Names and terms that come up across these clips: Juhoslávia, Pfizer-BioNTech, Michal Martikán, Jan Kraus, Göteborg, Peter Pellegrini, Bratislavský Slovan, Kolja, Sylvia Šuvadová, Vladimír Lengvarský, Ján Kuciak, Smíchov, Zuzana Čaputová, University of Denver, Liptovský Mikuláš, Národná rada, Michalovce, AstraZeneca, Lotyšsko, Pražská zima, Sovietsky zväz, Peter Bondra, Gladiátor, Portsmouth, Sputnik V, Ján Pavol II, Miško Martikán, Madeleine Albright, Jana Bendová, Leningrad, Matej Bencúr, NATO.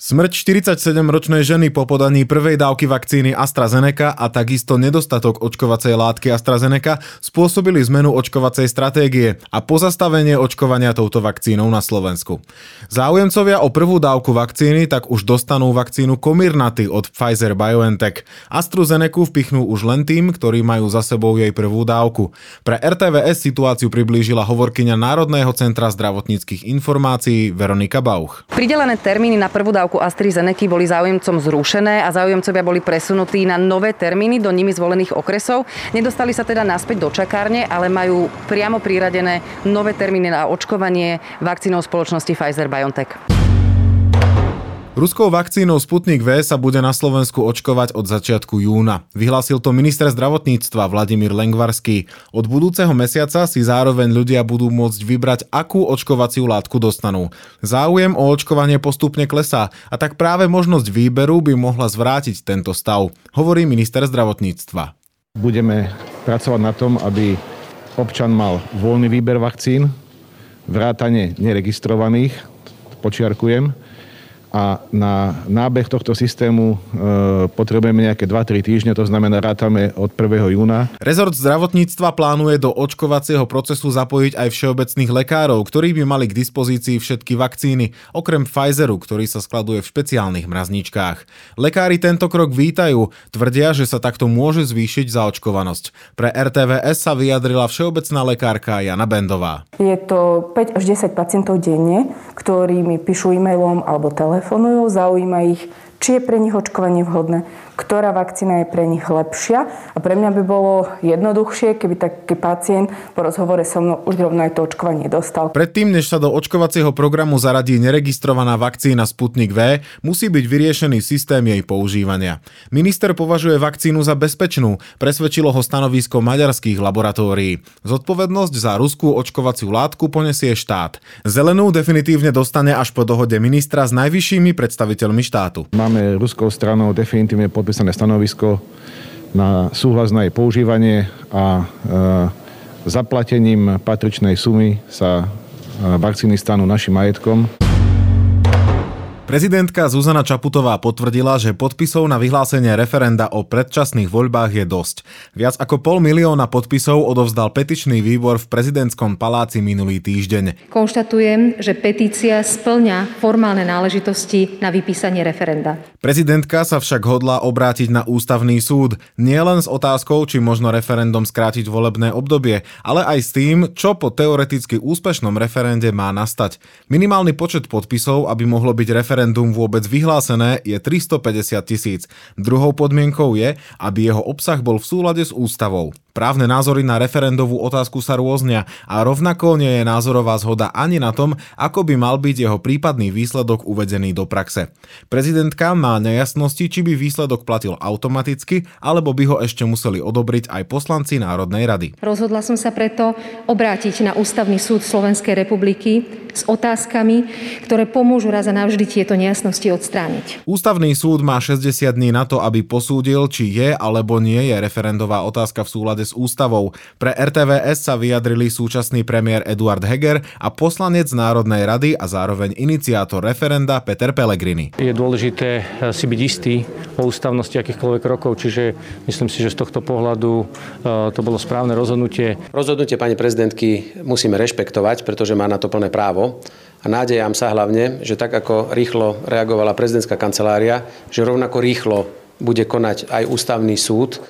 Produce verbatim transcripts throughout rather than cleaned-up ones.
Smrť štyridsaťsedemročnej ženy po podaní prvej dávky vakcíny AstraZeneca a takisto nedostatok očkovacej látky AstraZeneca spôsobili zmenu očkovacej stratégie a pozastavenie očkovania touto vakcínou na Slovensku. Záujemcovia o prvú dávku vakcíny tak už dostanú vakcínu Komirnaty od Pfizer-BioNTech. AstraZenecu vpichnú už len tým, ktorí majú za sebou jej prvú dávku. Pre er té vé es situáciu priblížila hovorkyňa Národného centra zdravotníckych informácií Veronika Bauch. Pridelené termíny na prvú dávku AstraZeneca boli záujemcom zrušené a záujemcovia boli presunutí na nové termíny do nimi zvolených okresov. Nedostali sa teda naspäť do čakárne, ale majú priamo priradené nové termíny na očkovanie vakcínou spoločnosti Pfizer-BioNTech. Ruskou vakcínou Sputnik V sa bude na Slovensku očkovať od začiatku júna. Vyhlásil to minister zdravotníctva Vladimír Lengvarský. Od budúceho mesiaca si zároveň ľudia budú môcť vybrať, akú očkovaciu látku dostanú. Záujem o očkovanie postupne klesá a tak práve možnosť výberu by mohla zvrátiť tento stav, hovorí minister zdravotníctva. Budeme pracovať na tom, aby občan mal voľný výber vakcín, vrátane neregistrovaných, počiarkujem, a na nábeh tohto systému e, potrebujeme nejaké dva tri týždne, to znamená rátame od prvého júna. Rezort zdravotníctva plánuje do očkovacieho procesu zapojiť aj všeobecných lekárov, ktorí by mali k dispozícii všetky vakcíny, okrem Pfizeru, ktorý sa skladuje v špeciálnych mrazničkách. Lekári tento krok vítajú, tvrdia, že sa takto môže zvýšiť zaočkovanosť. Pre er té vé es sa vyjadrila všeobecná lekárka Jana Bendová. Je to päť až desať pacientov denne, ktorí mi píšu e-mailom alebo telefónom. Telefonujú, zaujíma ich, či je pre nich očkovanie vhodné, ktorá vakcína je pre nich lepšia. A pre mňa by bolo jednoduchšie, keby taký pacient po rozhovore so mnou už rovno aj to očkovanie dostal. Predtým, než sa do očkovacieho programu zaradí neregistrovaná vakcína Sputnik V, musí byť vyriešený systém jej používania. Minister považuje vakcínu za bezpečnú, presvedčilo ho stanovisko maďarských laboratórií. Zodpovednosť za ruskú očkovaciu látku ponesie štát. Zelenú definitívne dostane až po dohode ministra s najvyššími predstaviteľmi štátu. Máme ruskou stranou definitívne podpísané stanovisko na súhlas na jej používanie a e, zaplatením patričnej sumy sa vakcíny stanú našim majetkom. Prezidentka Zuzana Čaputová potvrdila, že podpisov na vyhlásenie referenda o predčasných voľbách je dosť. Viac ako pol milióna podpisov odovzdal petičný výbor v prezidentskom paláci minulý týždeň. Konštatujem, že petícia spĺňa formálne náležitosti na vypísanie referenda. Prezidentka sa však hodlá obrátiť na Ústavný súd. Nie len s otázkou, či možno referendum skrátiť volebné obdobie, ale aj s tým, čo po teoreticky úspešnom referende má nastať. Minimálny počet podpisov, aby mohlo byť referendum vôbec vyhlásené, je tristopäťdesiat tisíc. Druhou podmienkou je, aby jeho obsah bol v súlade s ústavou. Právne názory na referendovú otázku sa rôznia a rovnako nie je názorová zhoda ani na tom, ako by mal byť jeho prípadný výsledok uvedený do praxe. Prezidentka má nejasnosti, či by výsledok platil automaticky, alebo by ho ešte museli odobriť aj poslanci Národnej rady. Rozhodla som sa preto obrátiť na Ústavný súd Slovenskej republiky s otázkami, ktoré pomôžu raz a navždy tieto nejasnosti odstrániť. Ústavný súd má šesťdesiat dní na to, aby posúdil, či je alebo nie je referendová otázka v súlade s ústavou. Pre er té vé es sa vyjadrili súčasný premiér Eduard Heger a poslanec Národnej rady a zároveň iniciátor referenda Peter Pellegrini. Je dôležité si byť istý o ústavnosti akýchkoľvek krokov, čiže myslím si, že z tohto pohľadu to bolo správne rozhodnutie. Rozhodnutie pani prezidentky musíme rešpektovať, pretože má na to plné právo. A nádejam sa hlavne, že tak ako rýchlo reagovala prezidentská kancelária, že rovnako rýchlo bude konať aj Ústavný súd.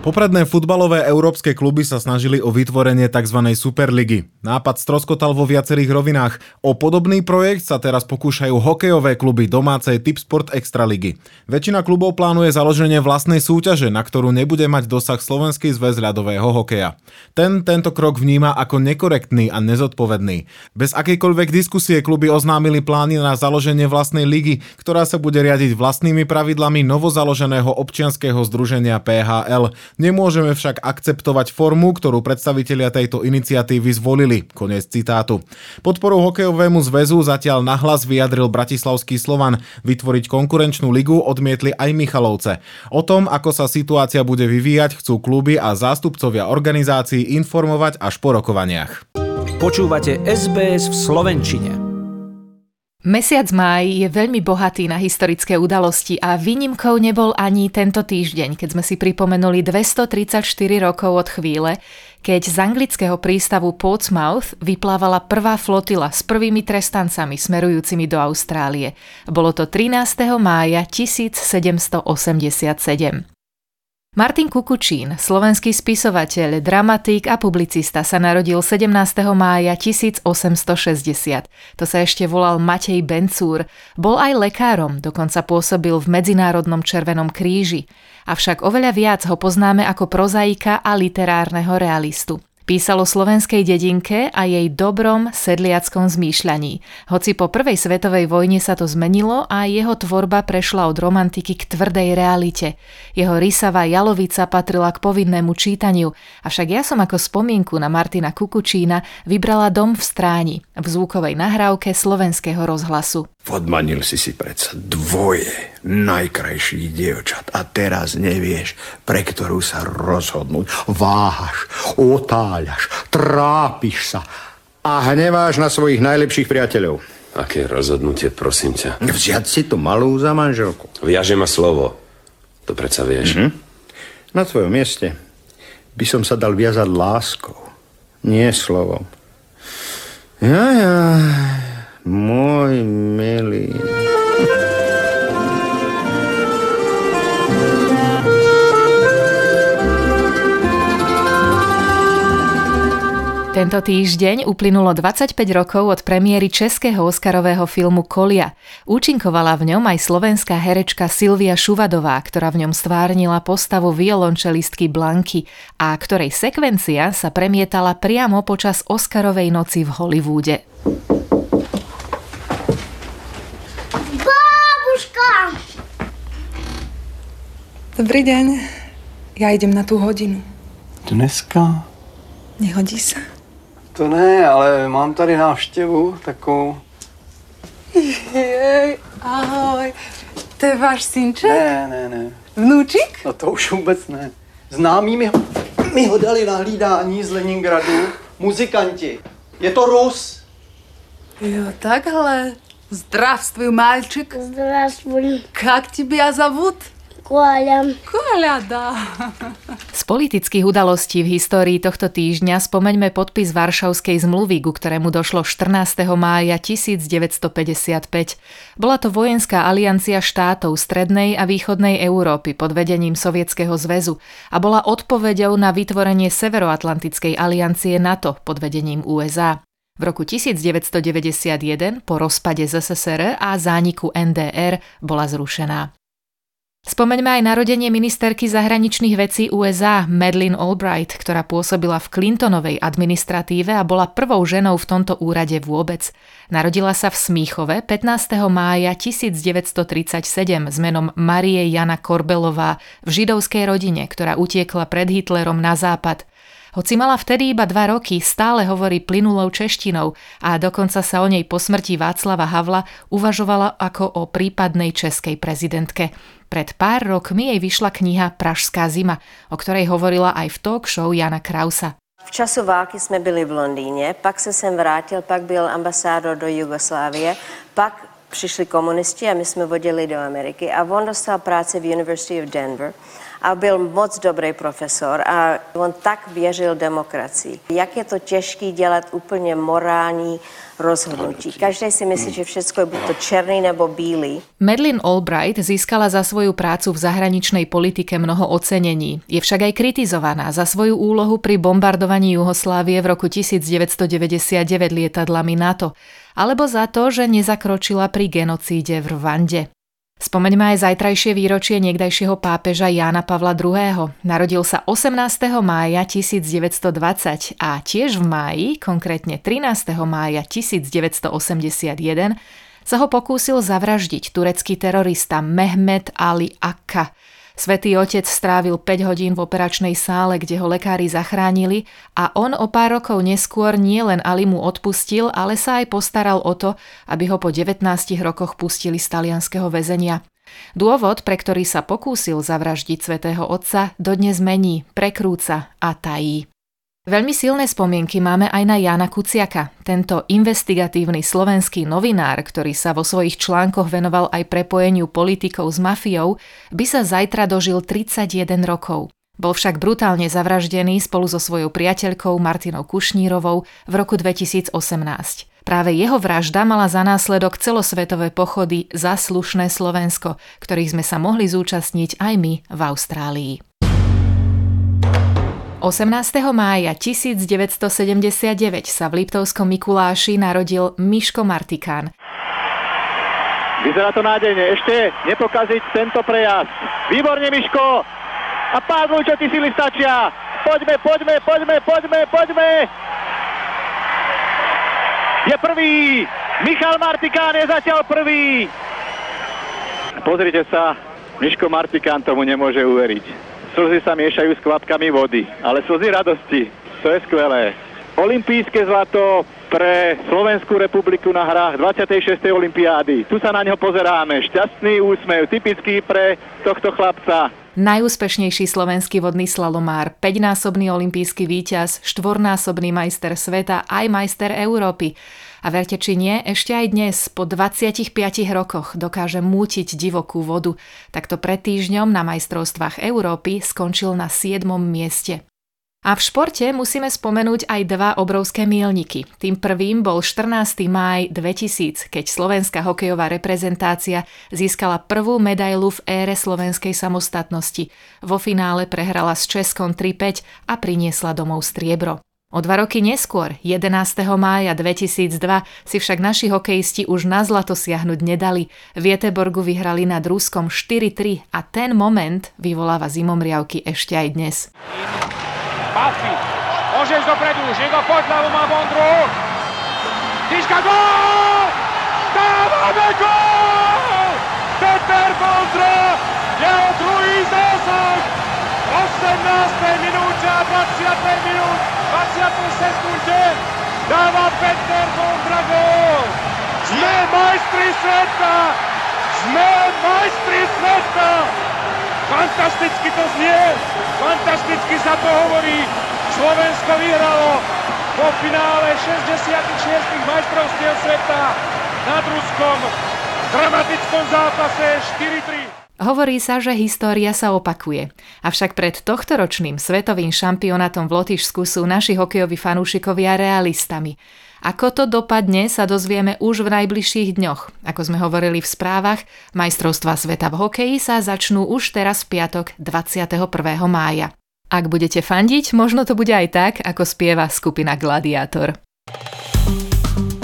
Popredné futbalové európske kluby sa snažili o vytvorenie tzv. Superligy. Nápad stroskotal vo viacerých rovinách. O podobný projekt sa teraz pokúšajú hokejové kluby domácej TipSport Extraligy. Väčšina klubov plánuje založenie vlastnej súťaže, na ktorú nebude mať dosah Slovenský zväz ľadového hokeja. Ten tento krok vníma ako nekorektný a nezodpovedný. Bez akejkoľvek diskusie kluby oznámili plány na založenie vlastnej ligy, ktorá sa bude riadiť vlastnými pravidlami novozaloženého občianskeho združenia pé há el. Nemôžeme však akceptovať formu, ktorú predstavitelia tejto iniciatívy zvolili. Koniec citátu. Podporu hokejovému zväzu zatiaľ nahlas vyjadril Bratislavský Slovan. Vytvoriť konkurenčnú ligu odmietli aj Michalovce. O tom, ako sa situácia bude vyvíjať, chcú kluby a zástupcovia organizácií informovať až po rokovaniach. Počúvate es bé es v slovenčine. Mesiac máj je veľmi bohatý na historické udalosti a výnimkou nebol ani tento týždeň, keď sme si pripomenuli dvestotridsaťštyri rokov od chvíle, keď z anglického prístavu Portsmouth vyplávala prvá flotila s prvými trestancami smerujúcimi do Austrálie. Bolo to trinásteho mája tisícsedemstoosemdesiatsedem. Martin Kukučín, slovenský spisovateľ, dramatik a publicista, sa narodil sedemnásteho mája tisícosemstošesťdesiat. To sa ešte volal Matej Bencúr. Bol aj lekárom, dokonca pôsobil v Medzinárodnom červenom kríži. Avšak oveľa viac ho poznáme ako prozaika a literárneho realistu. Písal o slovenskej dedinke a jej dobrom sedliackom zmýšľaní. Hoci po prvej svetovej vojne sa to zmenilo a jeho tvorba prešla od romantiky k tvrdej realite. Jeho rysavá jalovica patrila k povinnému čítaniu, avšak ja som ako spomienku na Martina Kukučína vybrala Dom v Stráni v zvukovej nahrávke Slovenského rozhlasu. Odmanil si si predsa dvoje najkrajších dievčat a teraz nevieš, pre ktorú sa rozhodnúť. Váhaš, otáľaš, trápiš sa a hneváš na svojich najlepších priateľov. Aké rozhodnutie, prosím ťa? Vziať si tú malú za manželku. Viaže ma slovo. To predsa vieš. Mm-hmm. Na tvojom mieste by som sa dal viazať láskou, nie slovom. Ja, ja... Môj milý. Tento týždeň uplynulo dvadsaťpäť rokov od premiéry českého oscarového filmu Kolja. Účinkovala v ňom aj slovenská herečka Sylvia Šuvadová, ktorá v ňom stvárnila postavu violončelistky Blanky a ktorej sekvencia sa premietala priamo počas oscarovej noci v Hollywoode. Dobrý deň, ja idem na tú hodinu. Dneska? Nehodí sa? To ne, ale mám tady návštěvu takovou. Jej, ahoj. To je váš synček? Ne, ne, ne. Vnúčik? No to už vůbec ne. Známí mi ho, mi ho dali na hlídání z Leningradu muzikanti. Je to Rus. Jo, takhle. Zdravstvuj, malčik. Zdravstvuj. Jak tebě zavut? Koľa. Koľa, dá. Z politických udalostí v histórii tohto týždňa spomeňme podpis Varšavskej zmluvy, ku ktorému došlo štrnásteho mája tisícdeväťstopäťdesiatpäť. Bola to vojenská aliancia štátov strednej a východnej Európy pod vedením Sovietskeho zväzu a bola odpoveďou na vytvorenie Severoatlantickej aliancie NATO pod vedením ú es á. V roku devätnásťstodeväťdesiatjeden po rozpade es es es er a zániku en dé er bola zrušená. Spomeňme aj narodenie ministerky zahraničných vecí ú es á Madeleine Albright, ktorá pôsobila v Clintonovej administratíve a bola prvou ženou v tomto úrade vôbec. Narodila sa v Smíchove pätnásteho mája tisícdeväťstotridsaťsedem s menom Marie Jana Korbelová v židovskej rodine, ktorá utiekla pred Hitlerom na západ. Hoci mala vtedy iba dva roky, stále hovorí plynulou češtinou a dokonca sa o nej po smrti Václava Havla uvažovala ako o prípadnej českej prezidentke. Pred pár rokmi jej vyšla kniha Pražská zima, o ktorej hovorila aj v talk show Jana Krausa. V času války sme byli v Londýne, pak sa sem vrátil, pak byl ambasádor do Jugoslávie, pak přišli komunisti a my sme vodili do Ameriky a on dostal práce v University of Denver. A byl moc dobrý profesor a on tak věřil demokracii. Jak je to těžký dělat úplně morální rozhodnutí. Každý si myslí, že všetko je buď to černý nebo bílý. Madeleine Albright získala za svoju prácu v zahraničnej politike mnoho ocenení. Je však aj kritizovaná za svoju úlohu pri bombardovaní Juhoslávie v roku devätnásťstodeväťdesiatdeväť lietadlami NATO, alebo za to, že nezakročila pri genocíde v Rwande. Spomeňme aj zajtrajšie výročie niekdajšieho pápeža Jána Pavla druhého. Narodil sa osemnásteho mája tisícdeväťstodvadsať a tiež v máji, konkrétne trinásteho mája tisícdeväťstoosemdesiatjeden, sa ho pokúsil zavraždiť turecký terorista Mehmet Ali Akka. Svätý otec strávil päť hodín v operačnej sále, kde ho lekári zachránili a on o pár rokov neskôr nielen Alimu odpustil, ale sa aj postaral o to, aby ho po devätnástich rokoch pustili z talianskeho väzenia. Dôvod, pre ktorý sa pokúsil zavraždiť svätého otca, dodnes mení, prekrúca a tají. Veľmi silné spomienky máme aj na Jána Kuciaka. Tento investigatívny slovenský novinár, ktorý sa vo svojich článkoch venoval aj prepojeniu politikov s mafiou, by sa zajtra dožil tridsaťjeden rokov. Bol však brutálne zavraždený spolu so svojou priateľkou Martinou Kušnírovou v roku dvetisícosemnásť. Práve jeho vražda mala za následok celosvetové pochody za slušné Slovensko, ktorých sme sa mohli zúčastniť aj my v Austrálii. osemnásteho mája tisícdeväťstosedemdesiatdeväť sa v Liptovskom Mikuláši narodil Miško Martikán. Vyzerá to nádejne, ešte nepokaziť tento prejazd. Výborne, Miško! A pár lúčo, ty síly stačia! Poďme, poďme, poďme, poďme, poďme! Je prvý! Michal Martikán je zatiaľ prvý! Pozrite sa, Miško Martikán tomu nemôže uveriť. Slzy sa miešajú s kvapkami vody, ale slzy radosti, to je skvelé. Olympijské zlato pre Slovenskú republiku na hrách dvadsiatej šiestej olympiády. Tu sa na ňo pozeráme, šťastný úsmev, typický pre tohto chlapca. Najúspešnejší slovenský vodný slalomár, päťnásobný olympijský víťaz, štvornásobný majster sveta aj majster Európy. A verte či nie, ešte aj dnes, po dvadsiatich piatich rokoch, dokáže mútiť divokú vodu. Takto pred týždňom na majstrovstvách Európy skončil na siedmom mieste. A v športe musíme spomenúť aj dva obrovské míľniky. Tým prvým bol štrnásteho mája dvetisíc, keď slovenská hokejová reprezentácia získala prvú medailu v ére slovenskej samostatnosti. Vo finále prehrala s Českom tri päť a priniesla domov striebro. O dva roky neskôr, jedenásteho mája dvetisícdva, si však naši hokejisti už na zlato siahnuť nedali. V Göteborgu vyhrali nad Ruskom štyri tri a ten moment vyvoláva zimomriavky ešte aj dnes. Pasky, ožeš dopredu, Žigo pod hlavu má Bondru, Tyška, gól! Dávame gól! Peter Bondra, jeho druhý zásah! osemnástej minúte a dvadsiatej minúte, dvadsiatej sekunde, dáva Peter Bondra gól! Sme majstri sveta! Sme majstri sveta! Fantasticky to znie, fantasticky sa to hovorí. Slovensko vyhralo po finále šesťdesiatych šiestich majstrovstiev sveta nad Ruskom v dramatickom zápase štyri tri. Hovorí sa, že história sa opakuje. Avšak pred tohtoročným svetovým šampionátom v Lotyšsku sú naši hokejoví fanúšikovia realistami. Ako to dopadne, sa dozvieme už v najbližších dňoch. Ako sme hovorili v správach, majstrovstvá sveta v hokeji sa začnú už teraz v piatok dvadsiateho prvého mája. Ak budete fandiť, možno to bude aj tak, ako spieva skupina Gladiátor.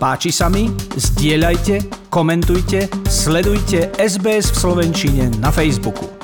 Páči sa mi? Zdieľajte, komentujte, sledujte es bé es v slovenčine na Facebooku.